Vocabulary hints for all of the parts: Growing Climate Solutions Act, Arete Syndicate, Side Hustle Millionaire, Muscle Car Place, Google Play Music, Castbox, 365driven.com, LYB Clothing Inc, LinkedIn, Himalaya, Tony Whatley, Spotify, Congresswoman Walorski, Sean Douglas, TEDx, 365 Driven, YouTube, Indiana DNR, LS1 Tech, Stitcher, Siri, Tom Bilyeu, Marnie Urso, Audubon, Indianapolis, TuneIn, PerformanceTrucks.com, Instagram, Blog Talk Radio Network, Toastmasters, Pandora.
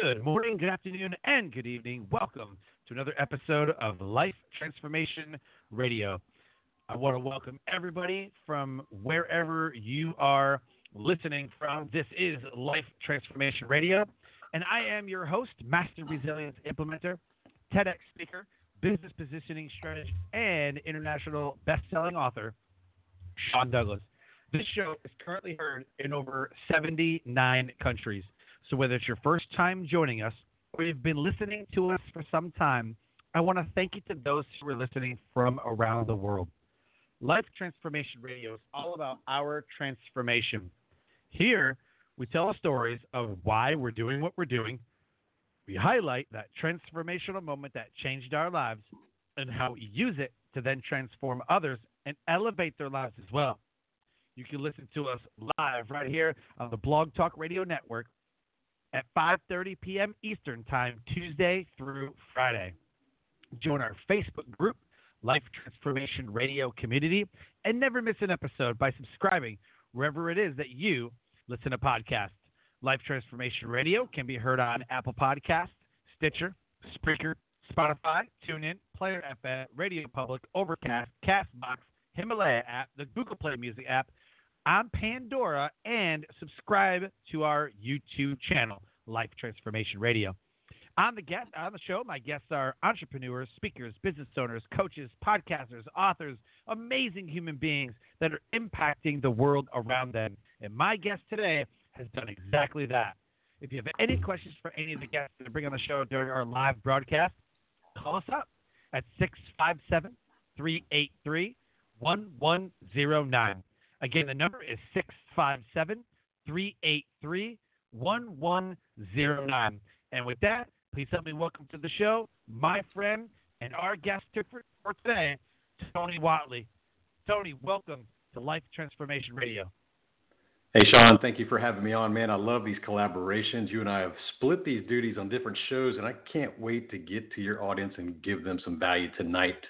Good morning, good afternoon, and good evening. Welcome to another episode of Life Transformation Radio. I want to welcome everybody from wherever you are listening from. This is Life Transformation Radio, and I am your host, Master Resilience Implementer, TEDx speaker, business positioning strategist, and international best-selling author, Sean Douglas. This show is currently heard in over 79 countries. So whether it's your first time joining us or you've been listening to us for some time, I want to thank you to those who are listening from around the world. Life Transformation Radio is all about our transformation. Here, we tell stories of why we're doing what we're doing. We highlight that transformational moment that changed our lives and how we use it to then transform others and elevate their lives as well. You can listen to us live right here on the Blog Talk Radio Network at 5:30 p.m. Eastern Time, Tuesday through Friday. Join our Facebook group, Life Transformation Radio Community, and never miss an episode by subscribing wherever it is that you listen to podcasts. Life Transformation Radio can be heard on Apple Podcasts, Stitcher, Spreaker, Spotify, TuneIn, Player FM, Radio Public, Overcast, Castbox, Himalaya app, the Google Play Music app, on Pandora, and subscribe to our YouTube channel, Life Transformation Radio. On the show, my guests are entrepreneurs, speakers, business owners, coaches, podcasters, authors, amazing human beings that are impacting the world around them. And my guest today has done exactly that. If you have any questions for any of the guests that I bring on the show during our live broadcast, call us up at 657-383-1109. Again, the number is 657-383-1109. And with that, please help me welcome to the show my friend and our guest for today, Tony Whatley. Tony, welcome to Life Transformation Radio. Hey, Sean, thank you for having me on, man. I love these collaborations. You and I have split these duties on different shows, and I can't wait to get to your audience and give them some value tonight.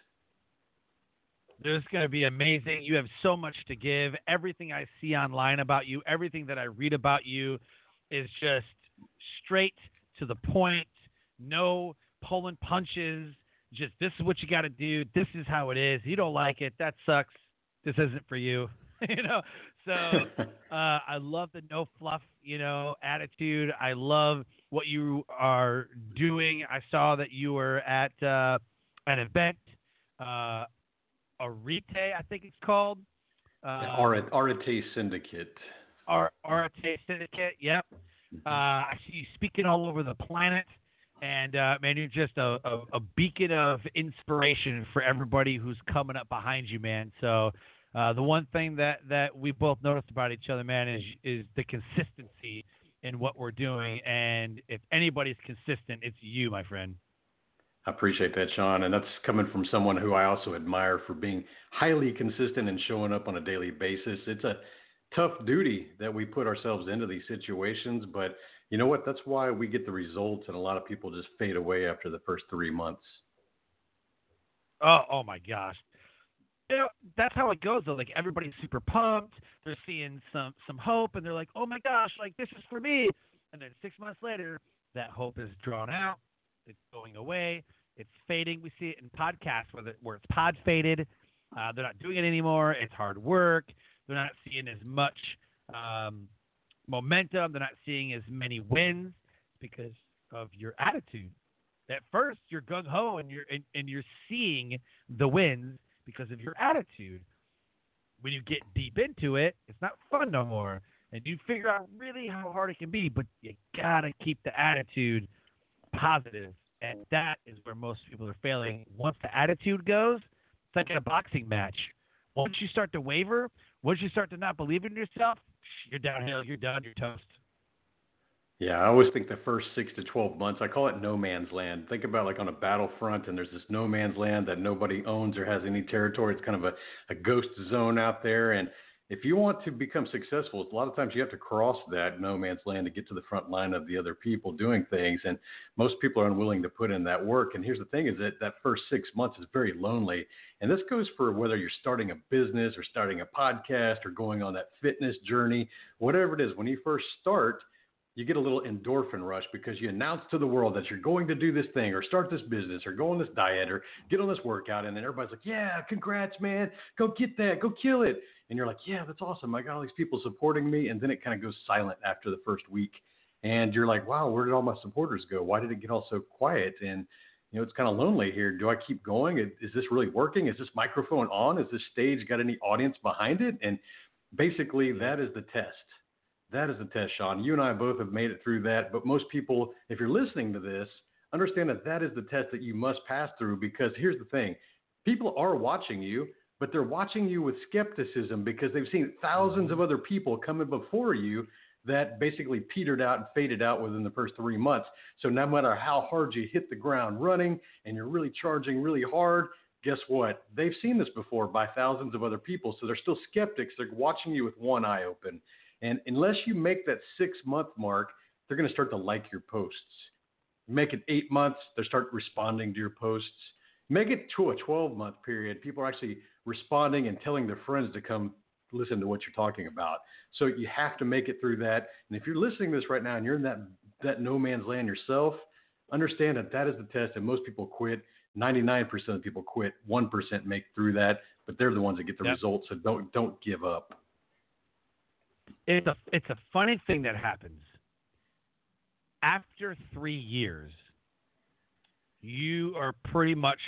This is going to be amazing. You have so much to give. Everything I see online about you, everything that I read about you is just straight to the point. No pulling punches. Just this is what you got to do. This is how it is. You don't like it, that sucks. This isn't for you. So I love the no fluff, attitude. I love what you are doing. I saw that you were at an event, Arete, I think it's called. Arete Syndicate. Arete Syndicate, yep. I see you speaking all over the planet. And, man, you're just a beacon of inspiration for everybody who's coming up behind you, man. So the one thing that we both noticed about each other, man, is the consistency in what we're doing. And if anybody's consistent, it's you, my friend. I appreciate that, Sean, and that's coming from someone who I also admire for being highly consistent and showing up on a daily basis. It's a tough duty that we put ourselves into these situations, but you know what? That's why we get the results, and a lot of people just fade away after the first 3 months. Oh my gosh. That's how it goes, though. Like, everybody's super pumped. They're seeing some hope, and they're like, oh my gosh, like, this is for me. And then 6 months later, that hope is drawn out. It's going away. It's fading. We see it in podcasts where it's pod faded. They're not doing it anymore. It's hard work. They're not seeing as much momentum. They're not seeing as many wins because of your attitude. At first, you're gung ho and you're seeing the wins because of your attitude. When you get deep into it, it's not fun no more, and you figure out really how hard it can be. But you gotta keep the attitude positive, and that is where most people are failing. Once the attitude goes, it's like in a boxing match. Once you start to waver, once you start to not believe in yourself, you're downhill, you're done, you're toast. Yeah, I always think the first 6 to 12 months, I call it no man's land. Think about like on a battlefront, and there's this no man's land that nobody owns or has any territory. It's kind of a ghost zone out there. And if you want to become successful, a lot of times you have to cross that no man's land to get to the front line of the other people doing things. And most people are unwilling to put in that work. And here's the thing is that that first 6 months is very lonely. And this goes for whether you're starting a business or starting a podcast or going on that fitness journey, whatever it is. When you first start, you get a little endorphin rush because you announce to the world that you're going to do this thing or start this business or go on this diet or get on this workout. And then everybody's like, yeah, congrats, man. Go get that. Go kill it. And you're like, yeah, that's awesome. I got all these people supporting me. And then it kind of goes silent after the first week. And you're like, wow, where did all my supporters go? Why did it get all so quiet? And, you know, it's kind of lonely here. Do I keep going? Is this really working? Is this microphone on? Is this stage got any audience behind it? And basically that is the test. That is the test, Sean. You and I both have made it through that. But most people, if you're listening to this, understand that that is the test that you must pass through, because here's the thing. People are watching you, but they're watching you with skepticism because they've seen thousands of other people coming before you that basically petered out and faded out within the first 3 months. So no matter how hard you hit the ground running and you're really charging really hard, guess what? They've seen this before by thousands of other people. So they're still skeptics. They're watching you with one eye open. And unless you make that 6 month mark, they're going to start to like your posts. Make it 8 months, they start responding to your posts. Make it to a 12 month period, people are actually responding and telling their friends to come listen to what you're talking about. So you have to make it through that. And if you're listening to this right now and you're in that no man's land yourself, understand that that is the test. And most people quit. 99% of people quit. 1% make through that, but they're the ones that get the results. So don't give up. It's a funny thing that happens. After 3 years, you are pretty much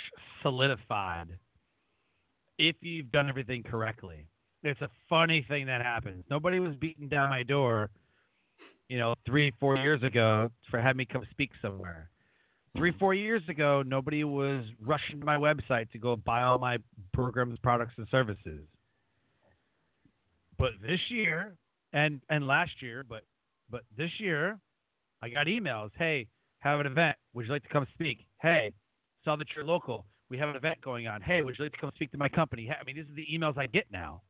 solidified if you've done everything correctly. It's a funny thing that happens. Nobody was beating down my door, 3, 4 years ago for having me come speak somewhere. 3, 4 years ago, nobody was rushing to my website to go buy all my programs, products, and services. But this year and last year, but this year, I got emails. Hey, have an event. Would you like to come speak? Hey, saw that you're local. We have an event going on. Hey, would you like to come speak to my company? I mean, these are the emails I get now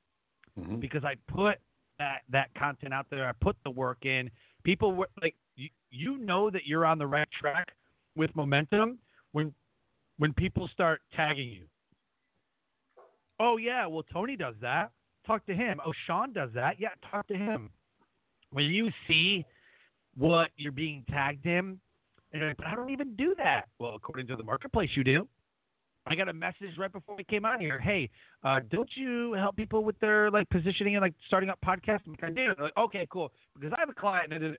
because I put that content out there. I put the work in. People were like, you know that you're on the right track with momentum when people start tagging you. Oh, yeah, well, Tony does that. Talk to him. Oh, Sean does that. Yeah, talk to him. When you see what you're being tagged in, and you're like, but I don't even do that. Well, according to the marketplace, you do. I got a message right before we came on here. Hey, don't you help people with their like positioning and like starting up podcasts? I'm like, I do. They're like, okay, cool. Because I have a client, and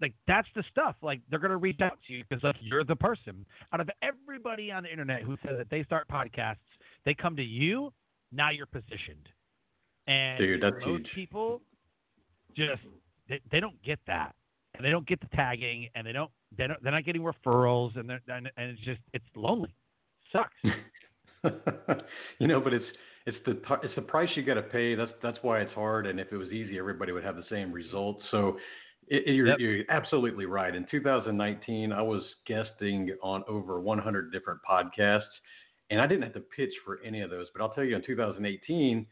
like that's the stuff. Like they're gonna reach out to you because like you're the person. Out of everybody on the internet who says that they start podcasts, they come to you. Now you're positioned. And dude, that's those huge. People just they don't get that, and they don't get the tagging, and they don't they're not getting referrals, and it's lonely, it sucks. But it's the price you got to pay. That's why it's hard. And if it was easy, everybody would have the same results. So you're absolutely right. In 2019, I was guesting on over 100 different podcasts, and I didn't have to pitch for any of those. But I'll tell you, in 2018.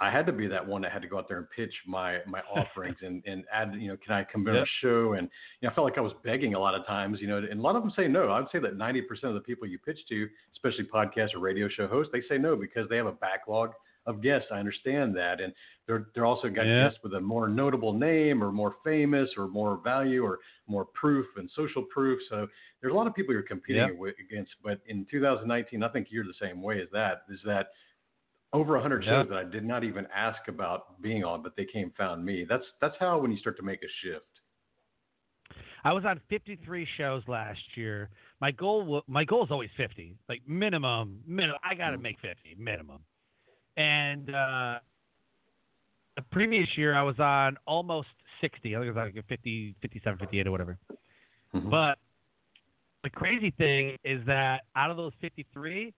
I had to be that one that had to go out there and pitch my offerings and add, can I come on a show? And I felt like I was begging a lot of times, and a lot of them say no. I would say that 90% of the people you pitch to, especially podcast or radio show hosts, they say no because they have a backlog of guests. I understand that. And they're also got guests with a more notable name or more famous or more value or more proof and social proof. So there's a lot of people you're competing against. But in 2019, I think you're the same way as that, is that over 100 shows that I did not even ask about being on, but they found me. That's how when you start to make a shift. I was on 53 shows last year. My goal is always 50, like minimum. I got to make 50 minimum. And the previous year I was on almost 60. I think it was like 50, 57, 58 or whatever. Mm-hmm. But the crazy thing is that out of those 53,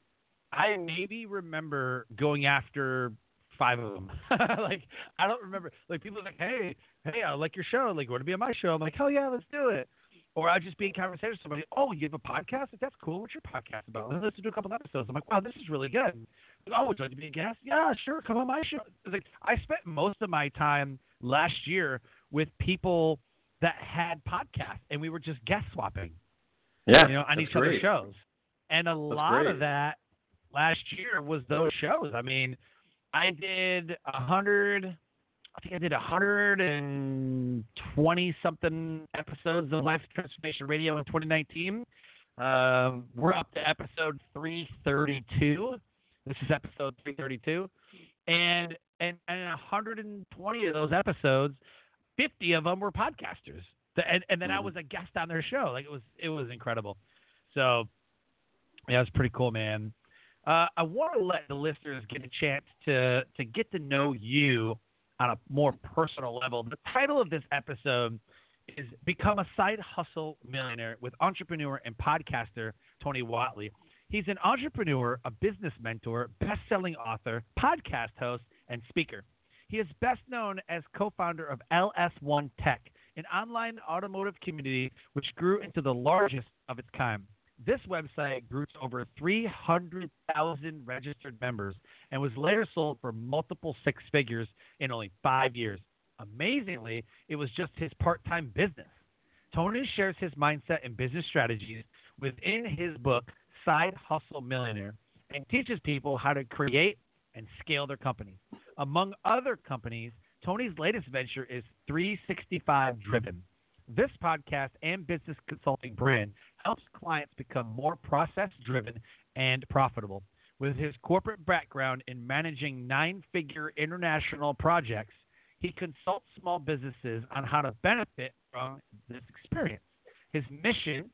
I maybe remember going after 5 of them. Like, I don't remember. Like, people are like, hey, I like your show. Like, want to be on my show? I'm like, hell yeah, let's do it. Or I'll just be in conversation with somebody. Oh, you have a podcast? That's cool. What's your podcast about? And I listen to a couple episodes. I'm like, wow, this is really good. Oh, would you like to be a guest? Yeah, sure. Come on my show. Like, I spent most of my time last year with people that had podcasts, and we were just guest swapping. Yeah, you know, on each other's shows. And a lot of that last year was those shows. I mean, I did 100. I think I did 120-something episodes of Life Transformation Radio in 2019. We're up to episode 332. This is episode 332. And 120 of those episodes, 50 of them were podcasters. And then I was a guest on their show. Like, it was incredible. So, yeah, it was pretty cool, man. I want to let the listeners get a chance to get to know you on a more personal level. The title of this episode is Become a Side Hustle Millionaire with entrepreneur and podcaster Tony Whatley. He's an entrepreneur, a business mentor, best-selling author, podcast host, and speaker. He is best known as co-founder of LS1 Tech, an online automotive community which grew into the largest of its kind. This website groups over 300,000 registered members and was later sold for multiple six figures in only 5 years. Amazingly, it was just his part-time business. Tony shares his mindset and business strategies within his book, Side Hustle Millionaire, and teaches people how to create and scale their companies. Among other companies, Tony's latest venture is 365 Driven. This podcast and business consulting brand helps clients become more process-driven and profitable. With his corporate background in managing 9-figure international projects, he consults small businesses on how to benefit from this experience. His mission: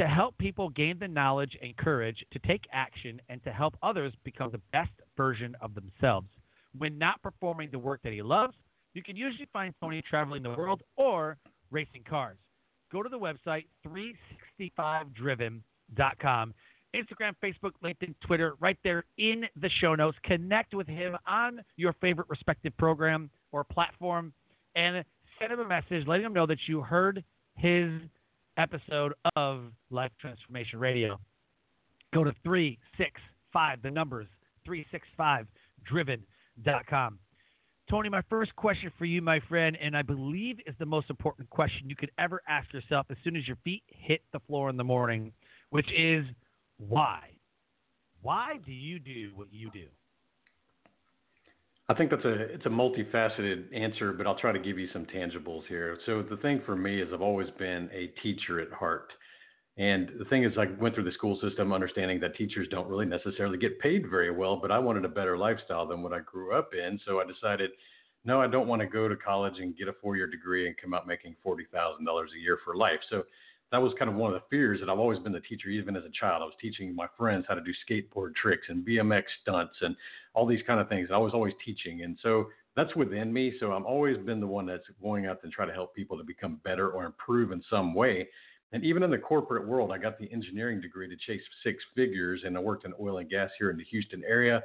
to help people gain the knowledge and courage to take action and to help others become the best version of themselves. When not performing the work that he loves, you can usually find Tony traveling the world or racing cars. Go to the website, 365driven.com. Instagram, Facebook, LinkedIn, Twitter, right there in the show notes. Connect with him on your favorite respective program or platform and send him a message letting him know that you heard his episode of Life Transformation Radio. Go to 365, the numbers, 365driven.com. Tony, my first question for you, my friend, and I believe is the most important question you could ever ask yourself as soon as your feet hit the floor in the morning, which is why? Why do you do what you do? I think it's a multifaceted answer, but I'll try to give you some tangibles here. So the thing for me is I've always been a teacher at heart. And the thing is, I went through the school system understanding that teachers don't really necessarily get paid very well, but I wanted a better lifestyle than what I grew up in. So I decided, no, I don't want to go to college and get a 4-year degree and come out making $40,000 a year for life. So that was kind of one of the fears that I've always been the teacher. Even as a child, I was teaching my friends how to do skateboard tricks and BMX stunts and all these kind of things. I was always teaching. And so that's within me. So I've always been the one that's going out and try to help people to become better or improve in some way. And even in the corporate world, I got the engineering degree to chase six figures, and I worked in oil and gas here in the Houston area.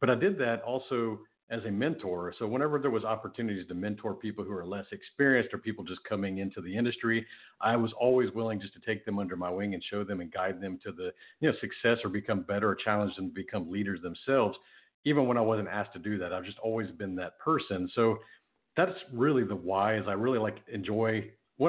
But I did that also as a mentor. So whenever there was opportunities to mentor people who are less experienced or people just coming into the industry, I was always willing just to take them under my wing and show them and guide them to the, you know, success or become better or challenge them to become leaders themselves. Even when I wasn't asked to do that, I've just always been that person. So that's really the why. Is I really enjoy. I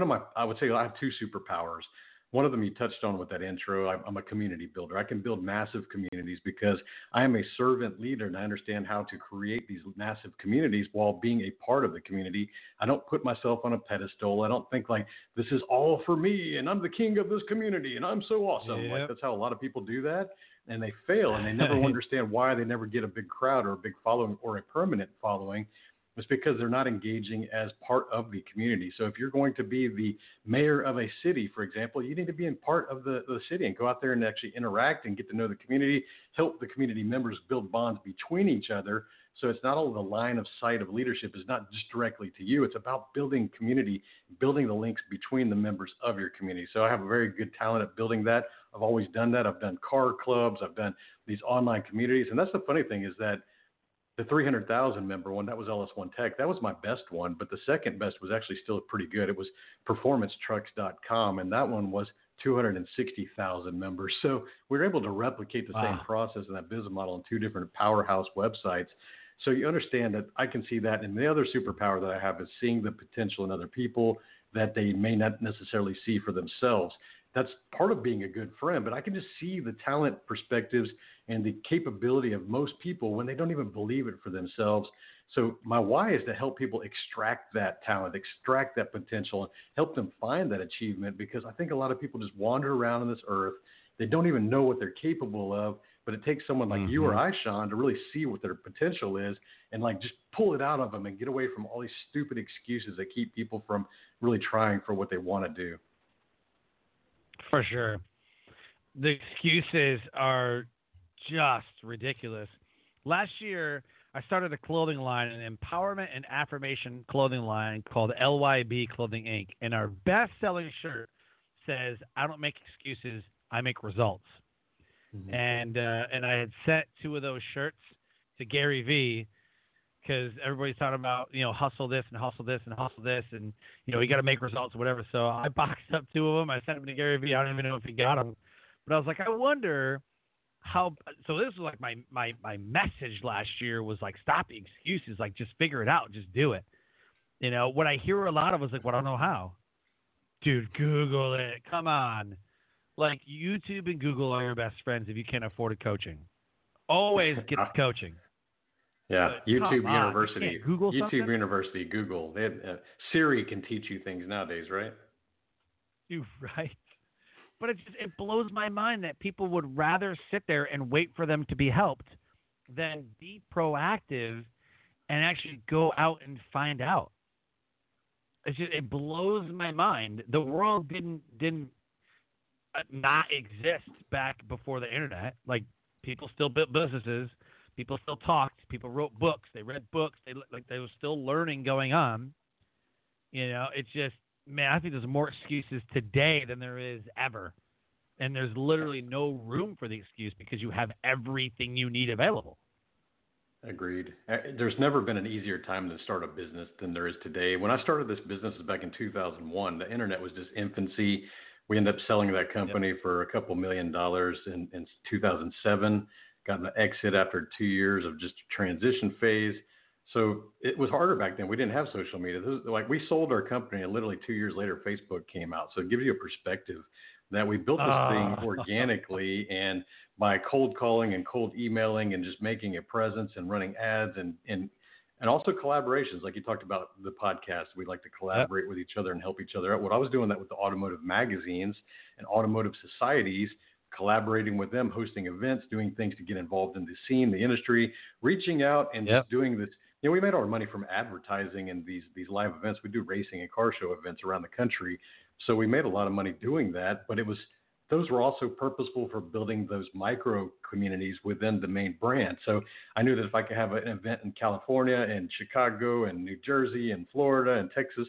would say I have two superpowers. One of them you touched on with that intro. I'm a community builder. I can build massive communities because I am a servant leader, and I understand how to create these massive communities while being a part of the community. I don't put myself on a pedestal. I don't think like this is all for me and I'm the king of this community and I'm so awesome. Yep. Like, that's how a lot of people do that, and they fail, and they never understand why they never get a big crowd or a big following or a permanent following. It's because they're not engaging as part of the community. So if you're going to be the mayor of a city, for example, you need to be in part of the city and go out there and actually interact and get to know the community, help the community members build bonds between each other. So it's not all the line of sight of leadership is not just directly to you. It's about building community, building the links between the members of your community. So I have a very good talent at building that. I've always done that. I've done car clubs. I've done these online communities. And that's the funny thing is that The 300,000 member one, that was LS1 Tech. That was my best one, but the second best was actually still pretty good. It was PerformanceTrucks.com, and that one was 260,000 members. So we were able to replicate the same process in that business model on two different powerhouse websites. So you understand that I can see that. And the other superpower that I have is seeing the potential in other people that they may not necessarily see for themselves. That's part of being a good friend, but I can just see the talent perspectives and the capability of most people when they don't even believe it for themselves. So my why is to help people extract that talent, extract that potential, and help them find that achievement, because I think a lot of people just wander around on this earth. They don't even know what they're capable of, but it takes someone like you or I, Sean, to really see what their potential is and like just pull it out of them and get away from all these stupid excuses that keep people from really trying for what they want to do. For sure. The excuses are just ridiculous. Last year, I started a clothing line, an empowerment and affirmation clothing line called LYB Clothing Inc. And our best-selling shirt says, "I don't make excuses, I make results." Mm-hmm. And I had sent two of those shirts to Gary V, because everybody's talking about, you know, hustle this and hustle this and hustle this, and, you know, you got to make results or whatever. So I boxed up two of them. I sent them to Gary V. I don't even know if he got them, but I was like, I wonder how. So this was like my message last year was like, stop the excuses, like just figure it out, just do it. You know what I hear a lot of is like, well, I don't know how. Dude, Google it. Come on, like YouTube and Google are your best friends if you can't afford coaching. Always get the coaching. Yeah, but YouTube University, Google. They have, Siri can teach you things nowadays, right? You're right. But it blows my mind that people would rather sit there and wait for them to be helped than be proactive and actually go out and find out. It blows my mind. The world didn't not exist back before the internet. Like, people still built businesses. People still talked. People wrote books. They read books. They were still learning going on. You know, it's just, man, I think there's more excuses today than there is ever. And there's literally no room for the excuse because you have everything you need available. Agreed. There's never been an easier time to start a business than there is today. When I started this business back in 2001, the internet was just infancy. We ended up selling that company for a couple $2 million in 2007. Got an exit after 2 years of just a transition phase. So it was harder back then. We didn't have social media. This is like, we sold our company and literally 2 years later, Facebook came out. So it gives you a perspective that we built this thing organically and by cold calling and cold emailing and just making a presence and running ads and also collaborations. Like you talked about the podcast, we like to collaborate with each other and help each other out. What I was doing that with the automotive magazines and automotive societies, collaborating with them, hosting events, doing things to get involved in the scene, the industry, reaching out and just doing this. You know, we made our money from advertising and these live events. We do racing and car show events around the country. So we made a lot of money doing that, but those were also purposeful for building those micro communities within the main brand. So I knew that if I could have an event in California and Chicago and New Jersey and Florida and Texas,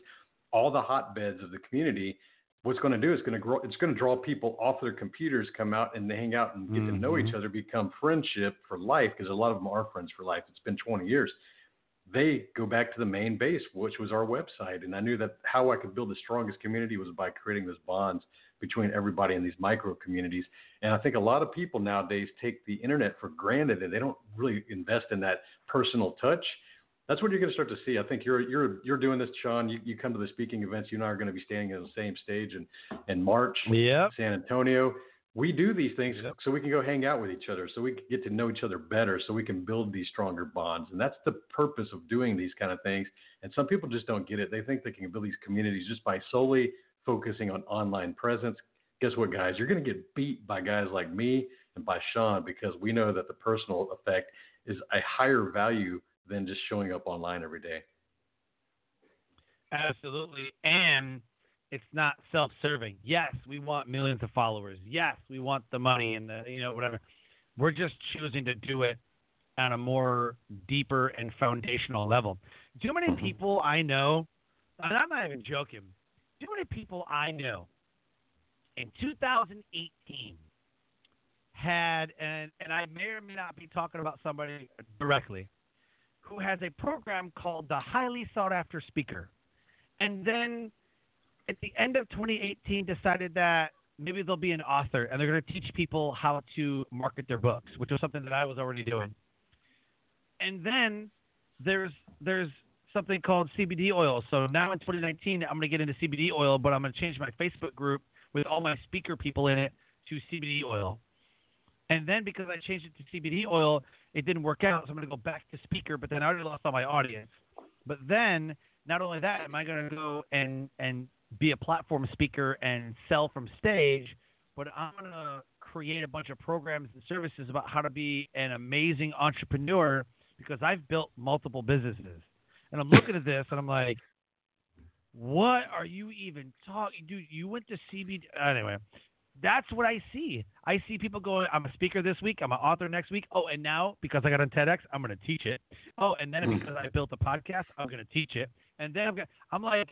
all the hotbeds of the community, what's going to do is going to grow. It's going to draw people off their computers, come out and hang out and get to know each other, become friendship for life. Because a lot of them are friends for life. It's been 20 years. They go back to the main base, which was our website. And I knew that how I could build the strongest community was by creating those bonds between everybody in these micro communities. And I think a lot of people nowadays take the internet for granted and they don't really invest in that personal touch. That's what you're going to start to see. I think you're doing this, Sean. You come to the speaking events. You and I are going to be standing on the same stage in March, San Antonio. We do these things so we can go hang out with each other, so we can get to know each other better, so we can build these stronger bonds. And that's the purpose of doing these kind of things. And some people just don't get it. They think they can build these communities just by solely focusing on online presence. Guess what, guys? You're going to get beat by guys like me and by Sean, because we know that the personal effect is a higher value than just showing up online every day. Absolutely. And it's not self-serving. Yes, we want millions of followers. Yes, we want the money and the, you know, whatever. We're just choosing to do it on a more deeper and foundational level. Too many people I know, and I'm not even joking, too many people I know in 2018 had, and I may or may not be talking about somebody directly, who has a program called the Highly Sought After Speaker. And then at the end of 2018 decided that maybe they'll be an author and they're going to teach people how to market their books, which was something that I was already doing. And then there's something called CBD oil. So now in 2019, I'm going to get into CBD oil, but I'm going to change my Facebook group with all my speaker people in it to CBD oil. And then because I changed it to CBD oil, it didn't work out. So I'm going to go back to speaker, but then I already lost all my audience. But then not only that, am I going to go and be a platform speaker and sell from stage, but I'm going to create a bunch of programs and services about how to be an amazing entrepreneur because I've built multiple businesses. And I'm looking at this and I'm like, what are you even talking? Dude, you went to CBD. Anyway, that's what I see. I see people going, I'm a speaker this week. I'm an author next week. Oh, and now because I got on TEDx, I'm going to teach it. Oh, and then because I built a podcast, I'm going to teach it. And then I'm like,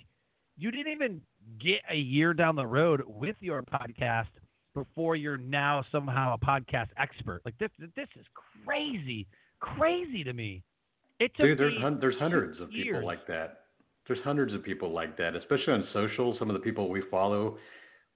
you didn't even get a year down the road with your podcast before you're now somehow a podcast expert. Like this is crazy to me. It took Dude, there's hundreds of people like that. There's hundreds of people like that, especially on social. Some of the people we follow,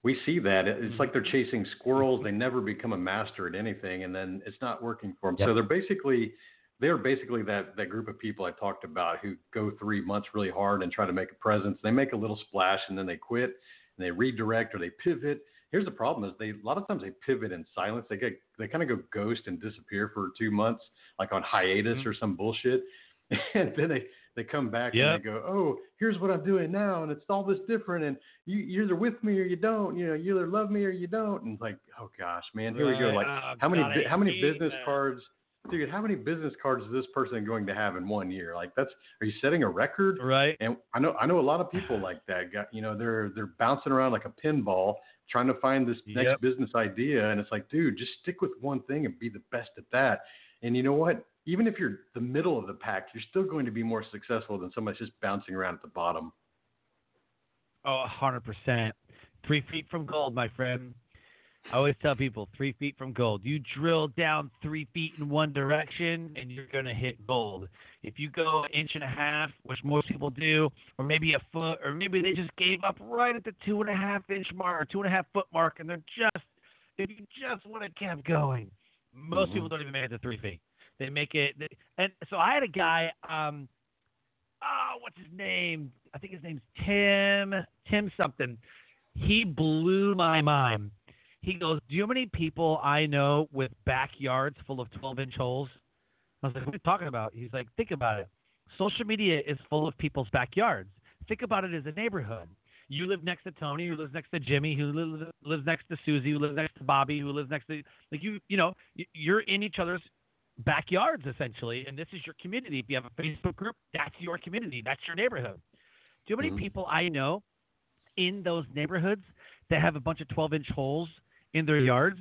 we see that. It's like they're chasing squirrels. They never become a master at anything, and then it's not working for them. Yep. So they're basically that group of people I talked about who go 3 months really hard and try to make a presence. They make a little splash, and then they quit, and they redirect or they pivot. Here's the problem is a lot of times they pivot in silence. They kind of go ghost and disappear for 2 months, like on hiatus or some bullshit. And then they come back and they go, oh, here's what I'm doing now. And it's all this different. And you either with me or you don't, you either love me or you don't. And it's like, oh gosh, man, here we go. Like how many business cards, dude, how many business cards is this person going to have in 1 year? Like are you setting a record? Right. And I know a lot of people like that got, they're bouncing around like a pinball, trying to find this next business idea. And it's like, dude, just stick with one thing and be the best at that. And you know what? Even if you're the middle of the pack, you're still going to be more successful than somebody just bouncing around at the bottom. Oh, 100%. 3 feet from gold, my friend. I always tell people 3 feet from gold. You drill down 3 feet in one direction and you're going to hit gold. If you go an inch and a half, which most people do, or maybe a foot, or maybe they just gave up right at the 2.5 inch mark or 2.5 foot mark. And they're if you just want to keep going, most people don't even make it to 3 feet. They make it. And so I had a guy, what's his name? I think his name's Tim something. He blew my mind. He goes, do you know how many people I know with backyards full of 12-inch holes? I was like, what are you talking about? He's like, think about it. Social media is full of people's backyards. Think about it as a neighborhood. You live next to Tony, who lives next to Jimmy, who lives next to Susie, who lives next to Bobby, who lives next to – like you're in each other's backyards essentially, and this is your community. If you have a Facebook group, that's your community. That's your neighborhood. Do you know how many people I know in those neighborhoods that have a bunch of 12-inch holes in their yards,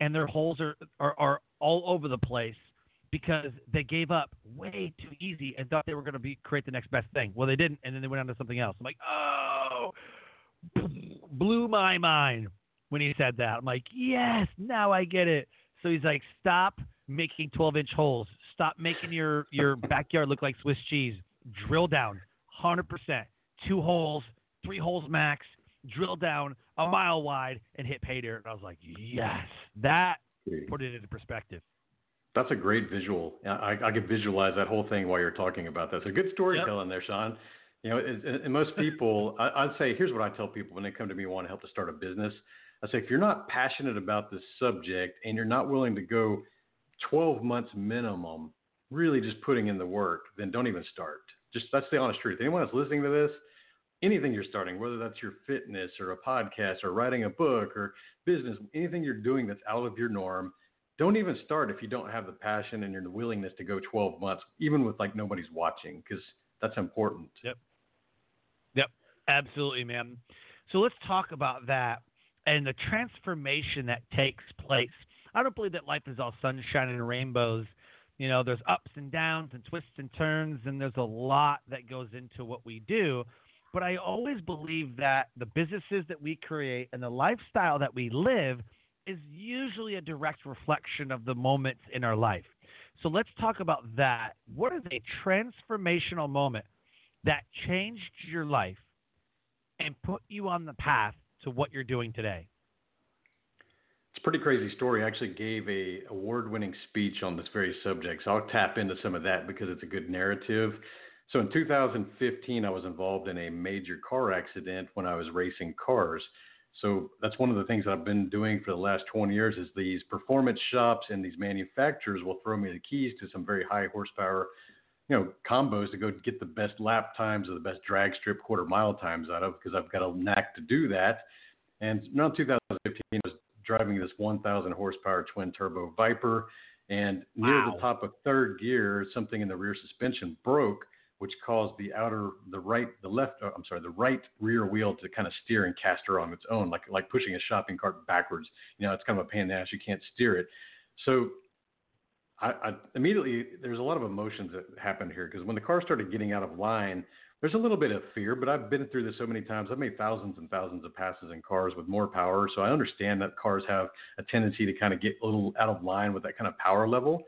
and their holes are all over the place because they gave up way too easy and thought they were going to create the next best thing. Well, they didn't, and then they went on to something else. I'm like, oh, blew my mind when he said that. I'm like, yes, now I get it. So he's like, stop making 12-inch holes. Stop making your backyard look like Swiss cheese. Drill down 100%. 2 holes, 3 holes max. Drill down a mile wide and hit pay dirt. And I was like, yes, that put it into perspective. That's a great visual. I could visualize that whole thing while you're talking about that. So good storytelling there, Sean. And most people, I'd say, here's what I tell people when they come to me and want to help to start a business. I say, if you're not passionate about this subject and you're not willing to go 12 months minimum, really just putting in the work, then don't even start. That's the honest truth. Anyone that's listening to this, anything you're starting, whether that's your fitness or a podcast or writing a book or business, anything you're doing that's out of your norm, don't even start if you don't have the passion and your willingness to go 12 months, even with like nobody's watching, because that's important. Yep. Absolutely, man. So let's talk about that and the transformation that takes place. I don't believe that life is all sunshine and rainbows. There's ups and downs and twists and turns, and there's a lot that goes into what we do. But I always believe that the businesses that we create and the lifestyle that we live is usually a direct reflection of the moments in our life. So let's talk about that. What is a transformational moment that changed your life and put you on the path to what you're doing today? It's a pretty crazy story. I actually gave an award-winning speech on this very subject, so I'll tap into some of that because it's a good narrative. So in 2015, I was involved in a major car accident when I was racing cars. So that's one of the things that I've been doing for the last 20 years is these performance shops and these manufacturers will throw me the keys to some very high horsepower, combos to go get the best lap times or the best drag strip quarter mile times out of, because I've got a knack to do that. And now 2015, I was driving this 1,000 horsepower twin turbo Viper, and near the top of third gear, something in the rear suspension broke, which caused the right rear wheel to kind of steer and caster on its own, like pushing a shopping cart backwards. It's kind of a pain in the ass. You can't steer it. So I immediately, there's a lot of emotions that happened here, because when the car started getting out of line, there's a little bit of fear, but I've been through this so many times. I've made thousands and thousands of passes in cars with more power. So I understand that cars have a tendency to kind of get a little out of line with that kind of power level.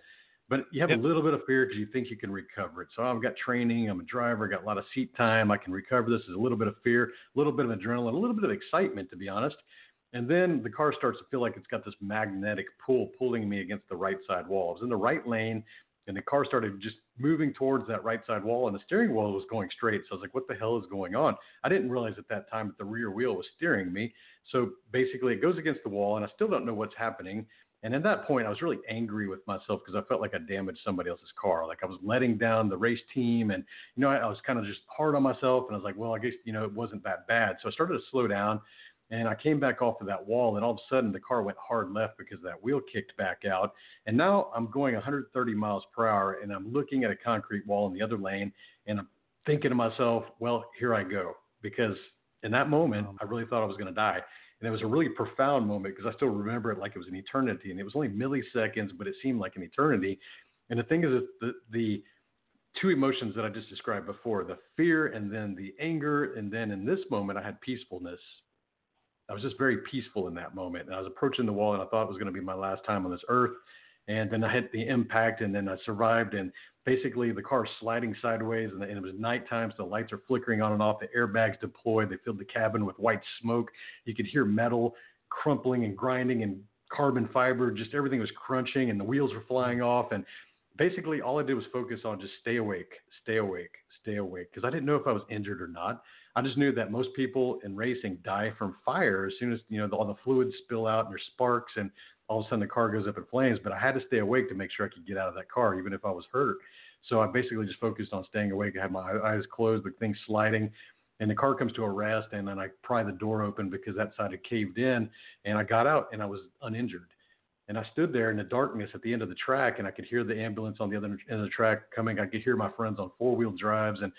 But you have a little bit of fear because you think you can recover it. So I've got training. I'm a driver. I've got a lot of seat time. I can recover this. There's a little bit of fear, a little bit of adrenaline, a little bit of excitement, to be honest. And then the car starts to feel like it's got this magnetic pull pulling me against the right side wall. I was in the right lane, and the car started just moving towards that right side wall, and the steering wheel was going straight. So I was like, what the hell is going on? I didn't realize at that time that the rear wheel was steering me. So basically it goes against the wall, and I still don't know what's happening. And at that point, I was really angry with myself because I felt like I damaged somebody else's car. Like I was letting down the race team, and, I was kind of just hard on myself. And I was like, well, I guess, it wasn't that bad. So I started to slow down, and I came back off of that wall, and all of a sudden the car went hard left because that wheel kicked back out. And now I'm going 130 miles per hour, and I'm looking at a concrete wall in the other lane, and I'm thinking to myself, well, here I go. Because in that moment, I really thought I was going to die. And it was a really profound moment because I still remember it like it was an eternity. And it was only milliseconds, but it seemed like an eternity. And the thing is, the two emotions that I just described before, the fear and then the anger, and then in this moment, I had peacefulness. I was just very peaceful in that moment. And I was approaching the wall, and I thought it was going to be my last time on this earth. And then I hit the impact, and then I survived. And basically, the car sliding sideways, and it was nighttime, so the lights are flickering on and off. The airbags deployed. They filled the cabin with white smoke. You could hear metal crumpling and grinding and carbon fiber. Just everything was crunching, and the wheels were flying off. And basically, all I did was focus on just stay awake, because I didn't know if I was injured or not. I just knew that most people in racing die from fire as soon as, all the fluids spill out and there's sparks, and all of a sudden the car goes up in flames, but I had to stay awake to make sure I could get out of that car, even if I was hurt. So I basically just focused on staying awake. I had my eyes closed, the thing sliding, and the car comes to a rest, and then I pry the door open because that side had caved in, and I got out, and I was uninjured. And I stood there in the darkness at the end of the track, and I could hear the ambulance on the other end of the track coming. I could hear my friends on four-wheel drives and,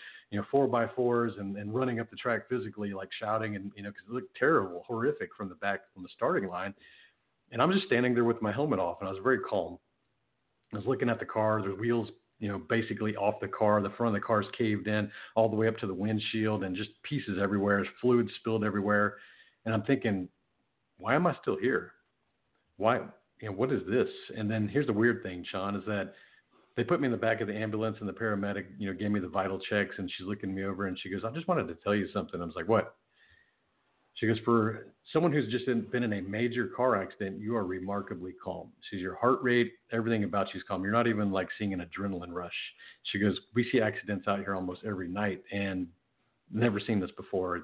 4x4s and running up the track physically, like shouting, and, because it looked terrible, horrific from the starting line. And I'm just standing there with my helmet off, and I was very calm. I was looking at the car, the wheels, basically off the car. The front of the car's caved in all the way up to the windshield, and just pieces everywhere. There's fluid spilled everywhere. And I'm thinking, why am I still here? Why? What is this? And then here's the weird thing, Sean, is that they put me in the back of the ambulance, and the paramedic, gave me the vital checks, and she's looking me over, and she goes, I just wanted to tell you something. I was like, what? She goes, for someone who's just been in a major car accident, you are remarkably calm. She says, your heart rate, everything about you is calm. You're not even like seeing an adrenaline rush. She goes, we see accidents out here almost every night, and never seen this before.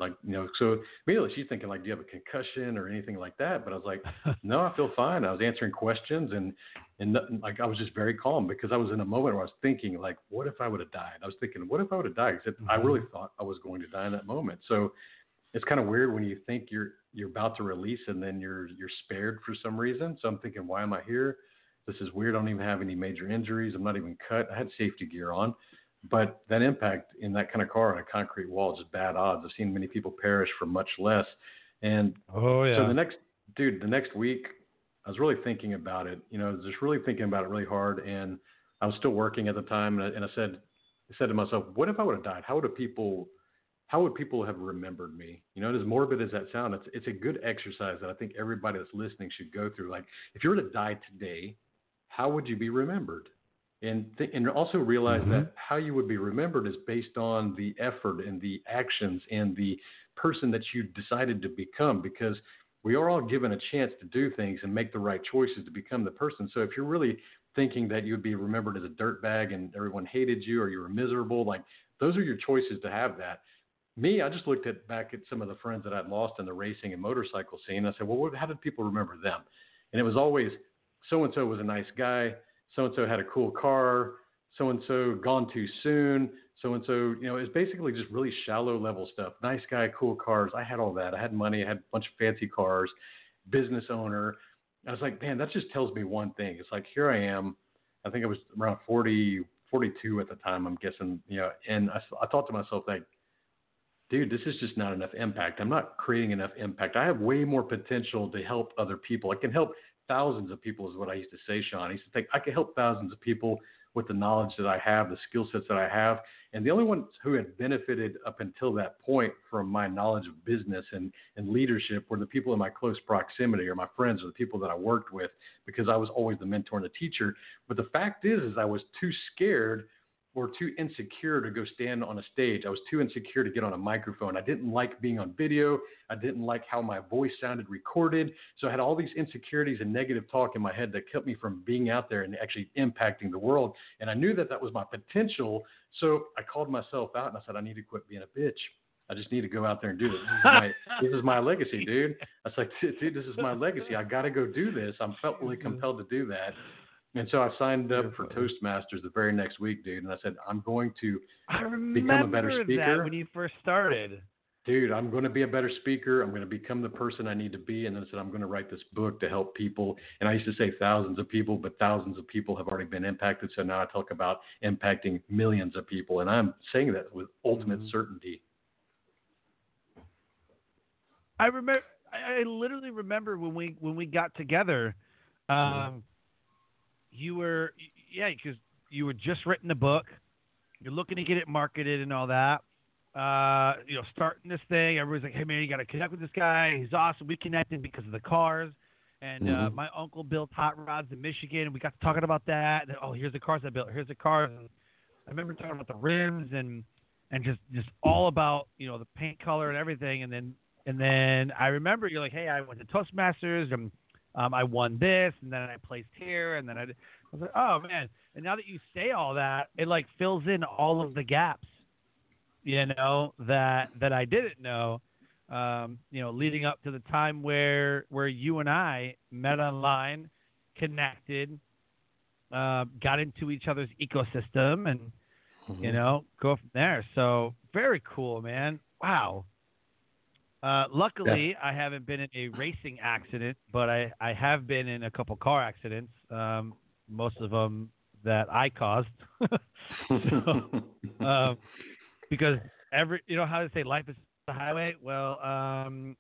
So immediately she's thinking, like, do you have a concussion or anything like that? But I was like, no, I feel fine. I was answering questions, and I was just very calm because I was in a moment where I was thinking, like, what if I would have died? I was thinking, what if I would have died? Except I really thought I was going to die in that moment. So it's kind of weird when you think you're about to release, and then you're spared for some reason. So I'm thinking, why am I here? This is weird. I don't even have any major injuries. I'm not even cut. I had safety gear on. But that impact in that kind of car on a concrete wall is just bad odds. I've seen many people perish for much less. And so the next week, I was really thinking about it. I was just really thinking about it really hard. And I was still working at the time. And I said to myself, what if I would have died? How would people have remembered me? As morbid as that sounds, it's a good exercise that I think everybody that's listening should go through. Like, if you were to die today, how would you be remembered? And also realize that how you would be remembered is based on the effort and the actions and the person that you decided to become, because we are all given a chance to do things and make the right choices to become the person. So if you're really thinking that you'd be remembered as a dirtbag and everyone hated you or you were miserable, like those are your choices to have that. Me, I just looked at back at some of the friends that I'd lost in the racing and motorcycle scene. And I said, well, how did people remember them? And it was always so-and-so was a nice guy. So-and-so had a cool car. So-and-so gone too soon. So-and-so, you know, it's basically just really shallow level stuff. Nice guy, cool cars. I had all that. I had money. I had a bunch of fancy cars, business owner. I was like, man, that just tells me one thing. It's like, here I am. I think I was around 40, 42 at the time, I'm guessing, you know, and I thought to myself, like, dude, this is just not enough impact. I'm not creating enough impact. I have way more potential to help other people. I can help thousands of people is what I used to say, Sean. I used to think I could help thousands of people with the knowledge that I have, the skill sets that I have. And the only ones who had benefited up until that point from my knowledge of business and leadership were the people in my close proximity or my friends or the people that I worked with, because I was always the mentor and the teacher. But the fact is I was too scared or too insecure to go stand on a stage. I was too insecure to get on a microphone. I didn't like being on video. I didn't like how my voice sounded recorded. So I had all these insecurities and negative talk in my head that kept me from being out there and actually impacting the world. And I knew that that was my potential. So I called myself out and I said, I need to quit being a bitch. I just need to go out there and do this. This is my legacy, dude. I was like, dude, this is my legacy. I got to go do this. I'm felt really compelled to do that. And so I signed up for Toastmasters the very next week, dude. And I said, I'm going to become a better speaker. That when you first started. Dude, I'm going to be a better speaker. I'm going to become the person I need to be. And then I said, I'm going to write this book to help people. And I used to say thousands of people, but thousands of people have already been impacted. So now I talk about impacting millions of people. And I'm saying that with ultimate certainty. I literally remember when we got together, because you were just written a book. You're looking to get it marketed and all that. Starting this thing. Everybody's like, hey, man, you got to connect with this guy. He's awesome. We connected because of the cars. And my uncle built hot rods in Michigan, and we got to talking about that. And, here's the cars I built. Here's the cars. And I remember talking about the rims and just all about, the paint color and everything. And then I remember you're like, hey, I went to Toastmasters, and I won this, and then I placed here, and then I was like, oh, man. And now that you say all that, it, fills in all of the gaps, that I didn't know, leading up to the time where you and I met online, connected, got into each other's ecosystem, and, go from there. So very cool, man. Wow. Luckily, I haven't been in a racing accident, but I have been in a couple car accidents, most of them that I caused. Because every, how they say life is the highway? Well,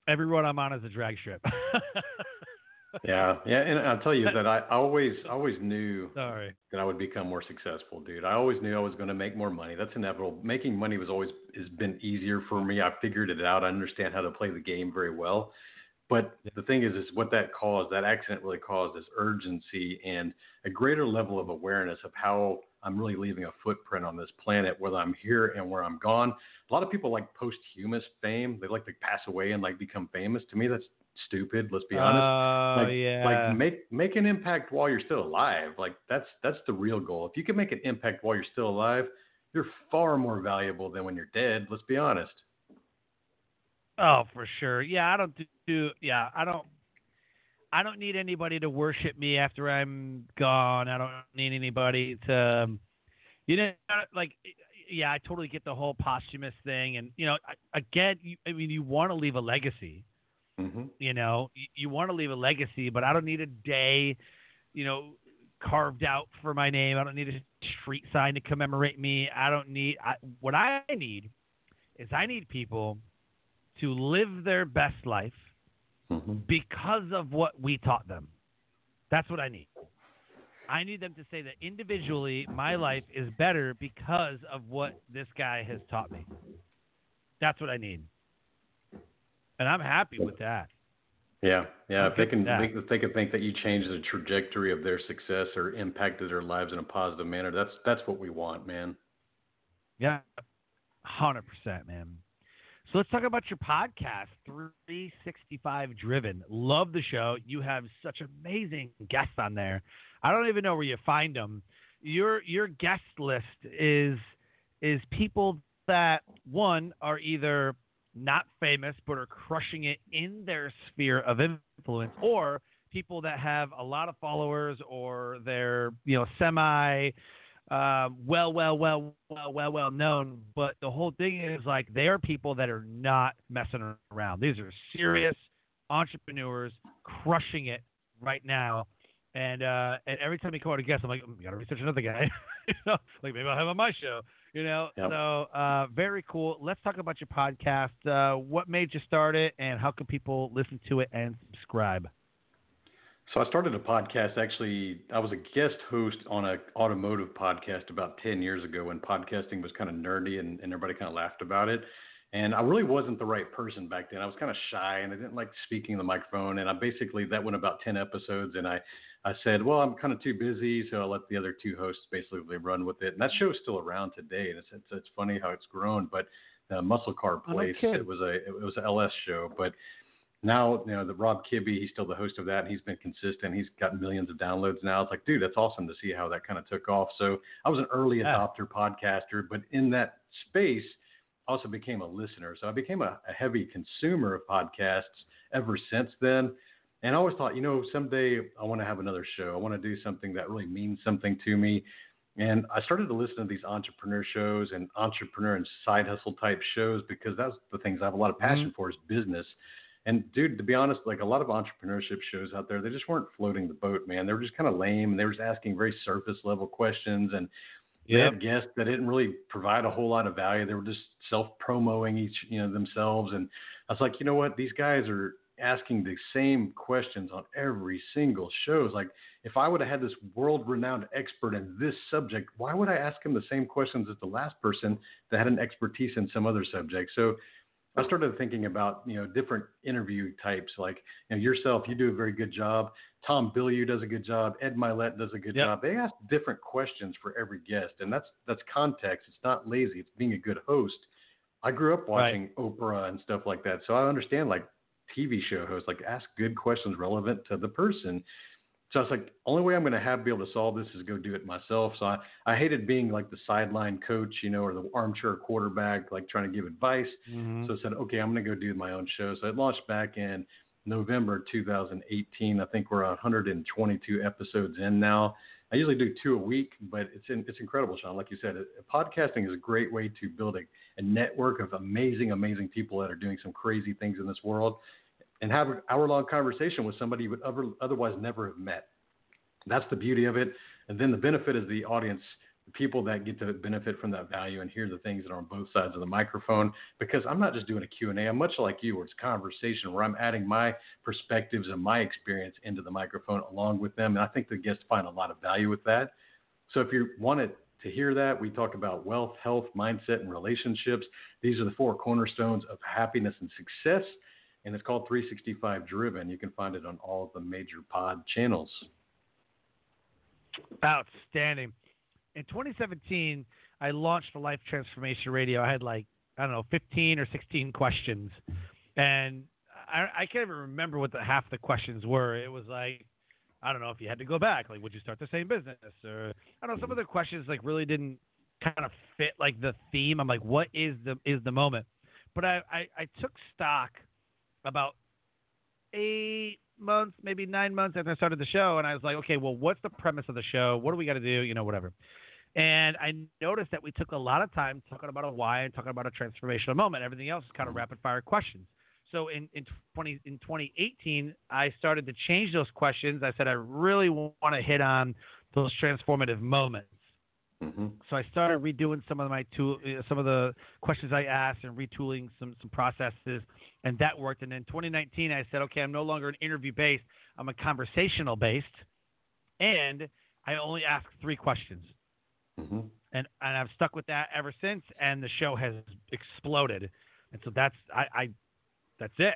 every road I'm on is a drag strip. Yeah. And I'll tell you that I always knew that I would become more successful, dude. I always knew I was going to make more money. That's inevitable. Making money has been easier for me. I figured it out. I understand how to play the game very well. But the thing is what that accident really caused is urgency and a greater level of awareness of how I'm really leaving a footprint on this planet, whether I'm here and where I'm gone. A lot of people like posthumous fame. They like to pass away and like become famous. To me, that's stupid. Let's be honest. Make an impact while you're still alive. Like that's the real goal. If you can make an impact while you're still alive, you're far more valuable than when you're dead. Let's be honest. Oh, for sure. Yeah. I don't need anybody to worship me after I'm gone. I don't need anybody to, I totally get the whole posthumous thing. And, you want to leave a legacy. Mm-hmm. You want to leave a legacy, but I don't need a day, carved out for my name. I don't need a street sign to commemorate me. What I need is people to live their best life because of what we taught them. That's what I need. I need them to say that individually, my life is better because of what this guy has taught me. That's what I need. And I'm happy with that. Yeah. If they can think that you changed the trajectory of their success or impacted their lives in a positive manner, that's what we want, man. Yeah, 100%, man. So let's talk about your podcast, 365 Driven. Love the show. You have such amazing guests on there. I don't even know where you find them. Your guest list is people that, one, are either not famous but are crushing it in their sphere of influence, or people that have a lot of followers, or they're semi well known. But the whole thing is, like, they are people that are not messing around. These are serious entrepreneurs crushing it right now. And every time you come out a guest, I'm like, we gotta research another guy. Like, maybe I'll have him on my show. Yep. So very cool. Let's talk about your podcast. What made you start it, and how can people listen to it and subscribe? So I started a podcast. Actually, I was a guest host on an automotive podcast about 10 years ago when podcasting was kind of nerdy and everybody kind of laughed about it. And I really wasn't the right person back then. I was kind of shy and I didn't like speaking in the microphone. And I basically, that went about 10 episodes, and I said, well, I'm kind of too busy. So I let the other two hosts basically run with it. And that show is still around today. And it's funny how it's grown, but Muscle Car Place, it was an LS show, but now, the Rob Kibbe, he's still the host of that. And he's been consistent. He's got millions of downloads now. It's like, dude, that's awesome to see how that kind of took off. So I was an early adopter podcaster, but in that space, also became a listener. So I became a heavy consumer of podcasts ever since then. And I always thought, someday I want to have another show. I want to do something that really means something to me. And I started to listen to these entrepreneur shows and entrepreneur and side hustle type shows, because that's the things I have a lot of passion for, is business. And dude, to be honest, like, a lot of entrepreneurship shows out there, they just weren't floating the boat, man. They were just kind of lame, and they were just asking very surface level questions. And they had guests that didn't really provide a whole lot of value. They were just self-promoting themselves. And I was like, you know what? These guys are asking the same questions on every single show. It's like, if I would have had this world-renowned expert in this subject, why would I ask him the same questions as the last person that had an expertise in some other subject? So I started thinking about, different interview types, like, yourself, you do a very good job. Tom Bilyeu does a good job. Ed Milet does a good job. They ask different questions for every guest. And that's context. It's not lazy. It's being a good host. I grew up watching Oprah and stuff like that. So I understand, like, TV show hosts, like, ask good questions relevant to the person. So I was like, only way I'm going to be able to solve this is go do it myself. So I hated being like the sideline coach, or the armchair quarterback, like trying to give advice. So I said, okay, I'm going to go do my own show. So it launched back in November 2018. I think we're 122 episodes in now. I usually do 2 a week, but it's incredible, Sean. Like you said, podcasting is a great way to build a network of amazing, amazing people that are doing some crazy things in this world, and have an hour-long conversation with somebody you would otherwise never have met. That's the beauty of it. And then the benefit is the audience, the people that get to benefit from that value and hear the things that are on both sides of the microphone, because I'm not just doing a Q&A. I'm much like you, where it's a conversation where I'm adding my perspectives and my experience into the microphone along with them. And I think the guests find a lot of value with that. So if you want to hear that, we talk about wealth, health, mindset, and relationships. These are the 4 cornerstones of happiness and success. And it's called 365 Driven. You can find it on all of the major pod channels. Outstanding. In 2017, I launched the Life Transformation Radio. I had 15 or 16 questions. And I can't even remember what half the questions were. It was like, I don't know, if you had to go back, like, would you start the same business? Or I don't know, some of the questions like really didn't kind of fit like the theme. I'm like, what is the moment? But I took stock about 8 months, maybe 9 months after I started the show. And I was like, okay, well, what's the premise of the show? What do we got to do? Whatever. And I noticed that we took a lot of time talking about a why and talking about a transformational moment. Everything else is kind of rapid fire questions. So in 2018, I started to change those questions. I said, I really want to hit on those transformative moments. So I started redoing some of the questions I asked and retooling some processes, and that worked. And in 2019, I said, okay, I'm no longer an interview based. I'm a conversational based, and I only ask 3 questions. And I've stuck with that ever since. And the show has exploded. And so that's it.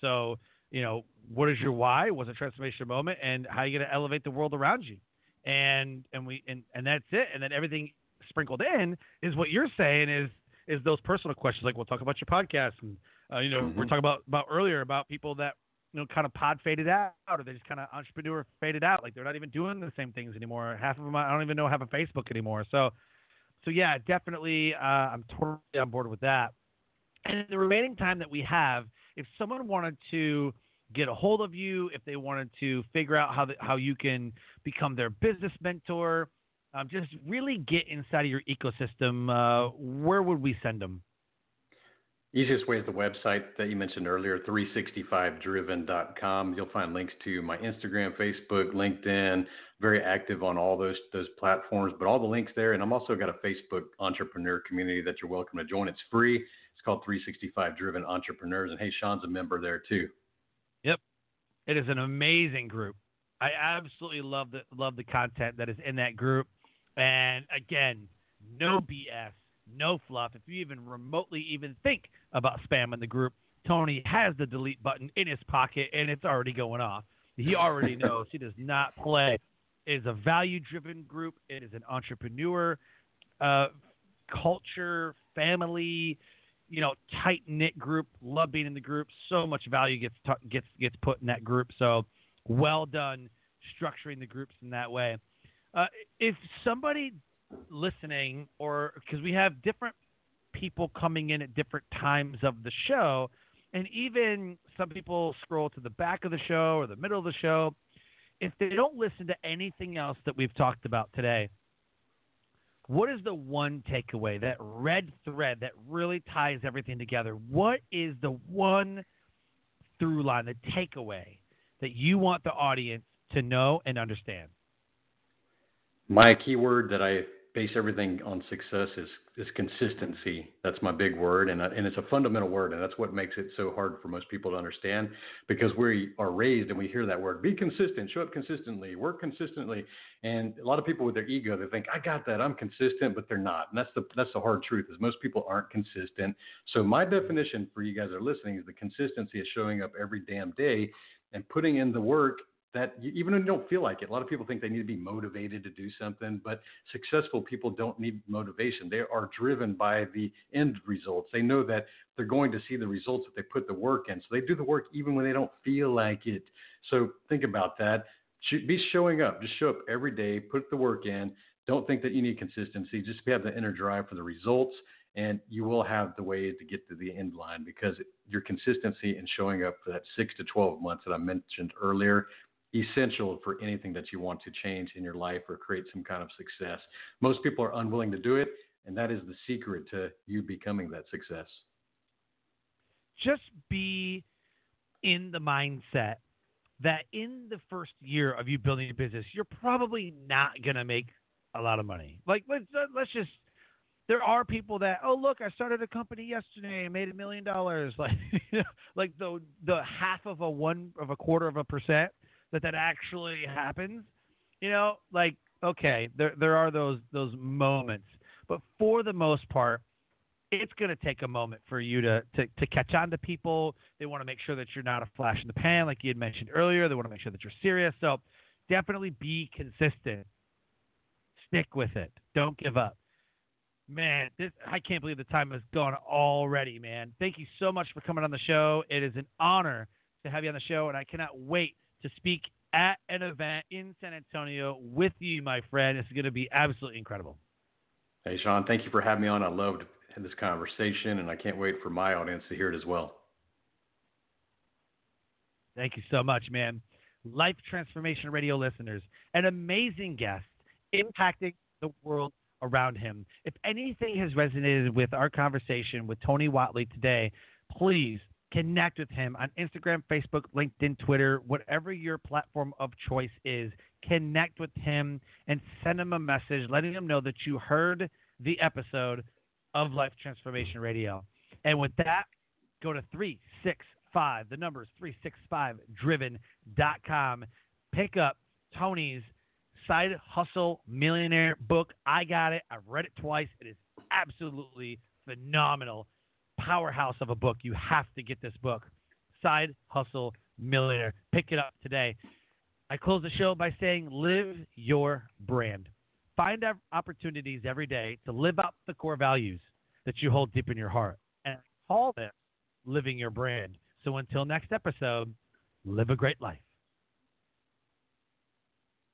So you know, what is your why? What's a transformational moment? And how are you going to elevate the world around you? And that's it. And then everything sprinkled in is what you're saying is those personal questions. Like, we'll talk about your podcast. And, you know, we're talking about earlier about people that, you know, kind of pod faded out, or they just kind of entrepreneur faded out. Like, they're not even doing the same things anymore. Half of them, I don't even know, have a Facebook anymore. So yeah, definitely. I'm totally on board with that. And in the remaining time that we have, if someone wanted to get a hold of you, if they wanted to figure out how you can become their business mentor, just really get inside of your ecosystem, where would we send them? Easiest way is the website that you mentioned earlier, 365driven.com. You'll find links to my Instagram, Facebook, LinkedIn. Very active on all those platforms, but all the links there. And I'm also got a Facebook entrepreneur community that you're welcome to join. It's free. It's called 365 Driven Entrepreneurs. And hey, Sean's a member there too. Yep. It is an amazing group. I absolutely love the content that is in that group. And again, no BS. No fluff. If you even remotely even think about spamming the group, Tony has the delete button in his pocket, and it's already going off. He already knows. He does not play. It is a value-driven group. It is an entrepreneur, culture, family, you know, tight-knit group. Love being in the group. So much value gets put in that group. So well done structuring the groups in that way. If somebody listening, or because we have different people coming in at different times of the show, and even some people scroll to the back of the show or the middle of the show, if they don't listen to anything else that we've talked about today, what is the one takeaway, that red thread that really ties everything together? What is the one through line, the takeaway that you want the audience to know and understand? My keyword that I base everything on success is consistency. That's my big word, and it's a fundamental word, and that's what makes it so hard for most people to understand, because we are raised and we hear that word, be consistent, show up consistently, work consistently, and a lot of people with their ego, they think, I got that, I'm consistent, but they're not, and that's the hard truth, is most people aren't consistent. So my definition for you guys that are listening is the consistency is showing up every damn day and putting in the work, that even when you don't feel like it. A lot of people think they need to be motivated to do something, but successful people don't need motivation. They are driven by the end results. They know that they're going to see the results if they put the work in. So they do the work even when they don't feel like it. So think about that. Be showing up. Just show up every day. Put the work in. Don't think that you need consistency. Just have the inner drive for the results, and you will have the way to get to the end line, because your consistency and showing up for that 6 to 12 months that I mentioned earlier, essential for anything that you want to change in your life or create some kind of success. Most people are unwilling to do it, and that is the secret to you becoming that success. Just be in the mindset that in the first year of you building a business, you're probably not going to make a lot of money. Like, let's just, there are people that, oh, look, I started a company yesterday and made $1 million. Like, you know, like the half of a one of a quarter of a percent that actually happens, you know, like, okay, there are those moments, but for the most part, it's going to take a moment for you to catch on to people. They want to make sure that you're not a flash in the pan, like you had mentioned earlier. They want to make sure that you're serious. So definitely be consistent. Stick with it. Don't give up. Man, I can't believe the time has gone already, man. Thank you so much for coming on the show. It is an honor to have you on the show, and I cannot wait to speak at an event in San Antonio with you, my friend. It's going to be absolutely incredible. Hey, Sean, thank you for having me on. I loved this conversation, and I can't wait for my audience to hear it as well. Thank you so much, man. Life Transformation Radio listeners, an amazing guest impacting the world around him. If anything has resonated with our conversation with Tony Whatley today, please connect with him on Instagram, Facebook, LinkedIn, Twitter, whatever your platform of choice is. Connect with him and send him a message letting him know that you heard the episode of Life Transformation Radio. And with that, go to 365, the numbers 365driven.com. Pick up Tony's Side Hustle Millionaire book. I got it. I've read it twice. It is absolutely phenomenal. Powerhouse of a book. You have to get this book, Side Hustle Millionaire. Pick it up today. I close the show by saying live your brand. Find opportunities every day to live out the core values that you hold deep in your heart. And call this living your brand. So until next episode, live a great life.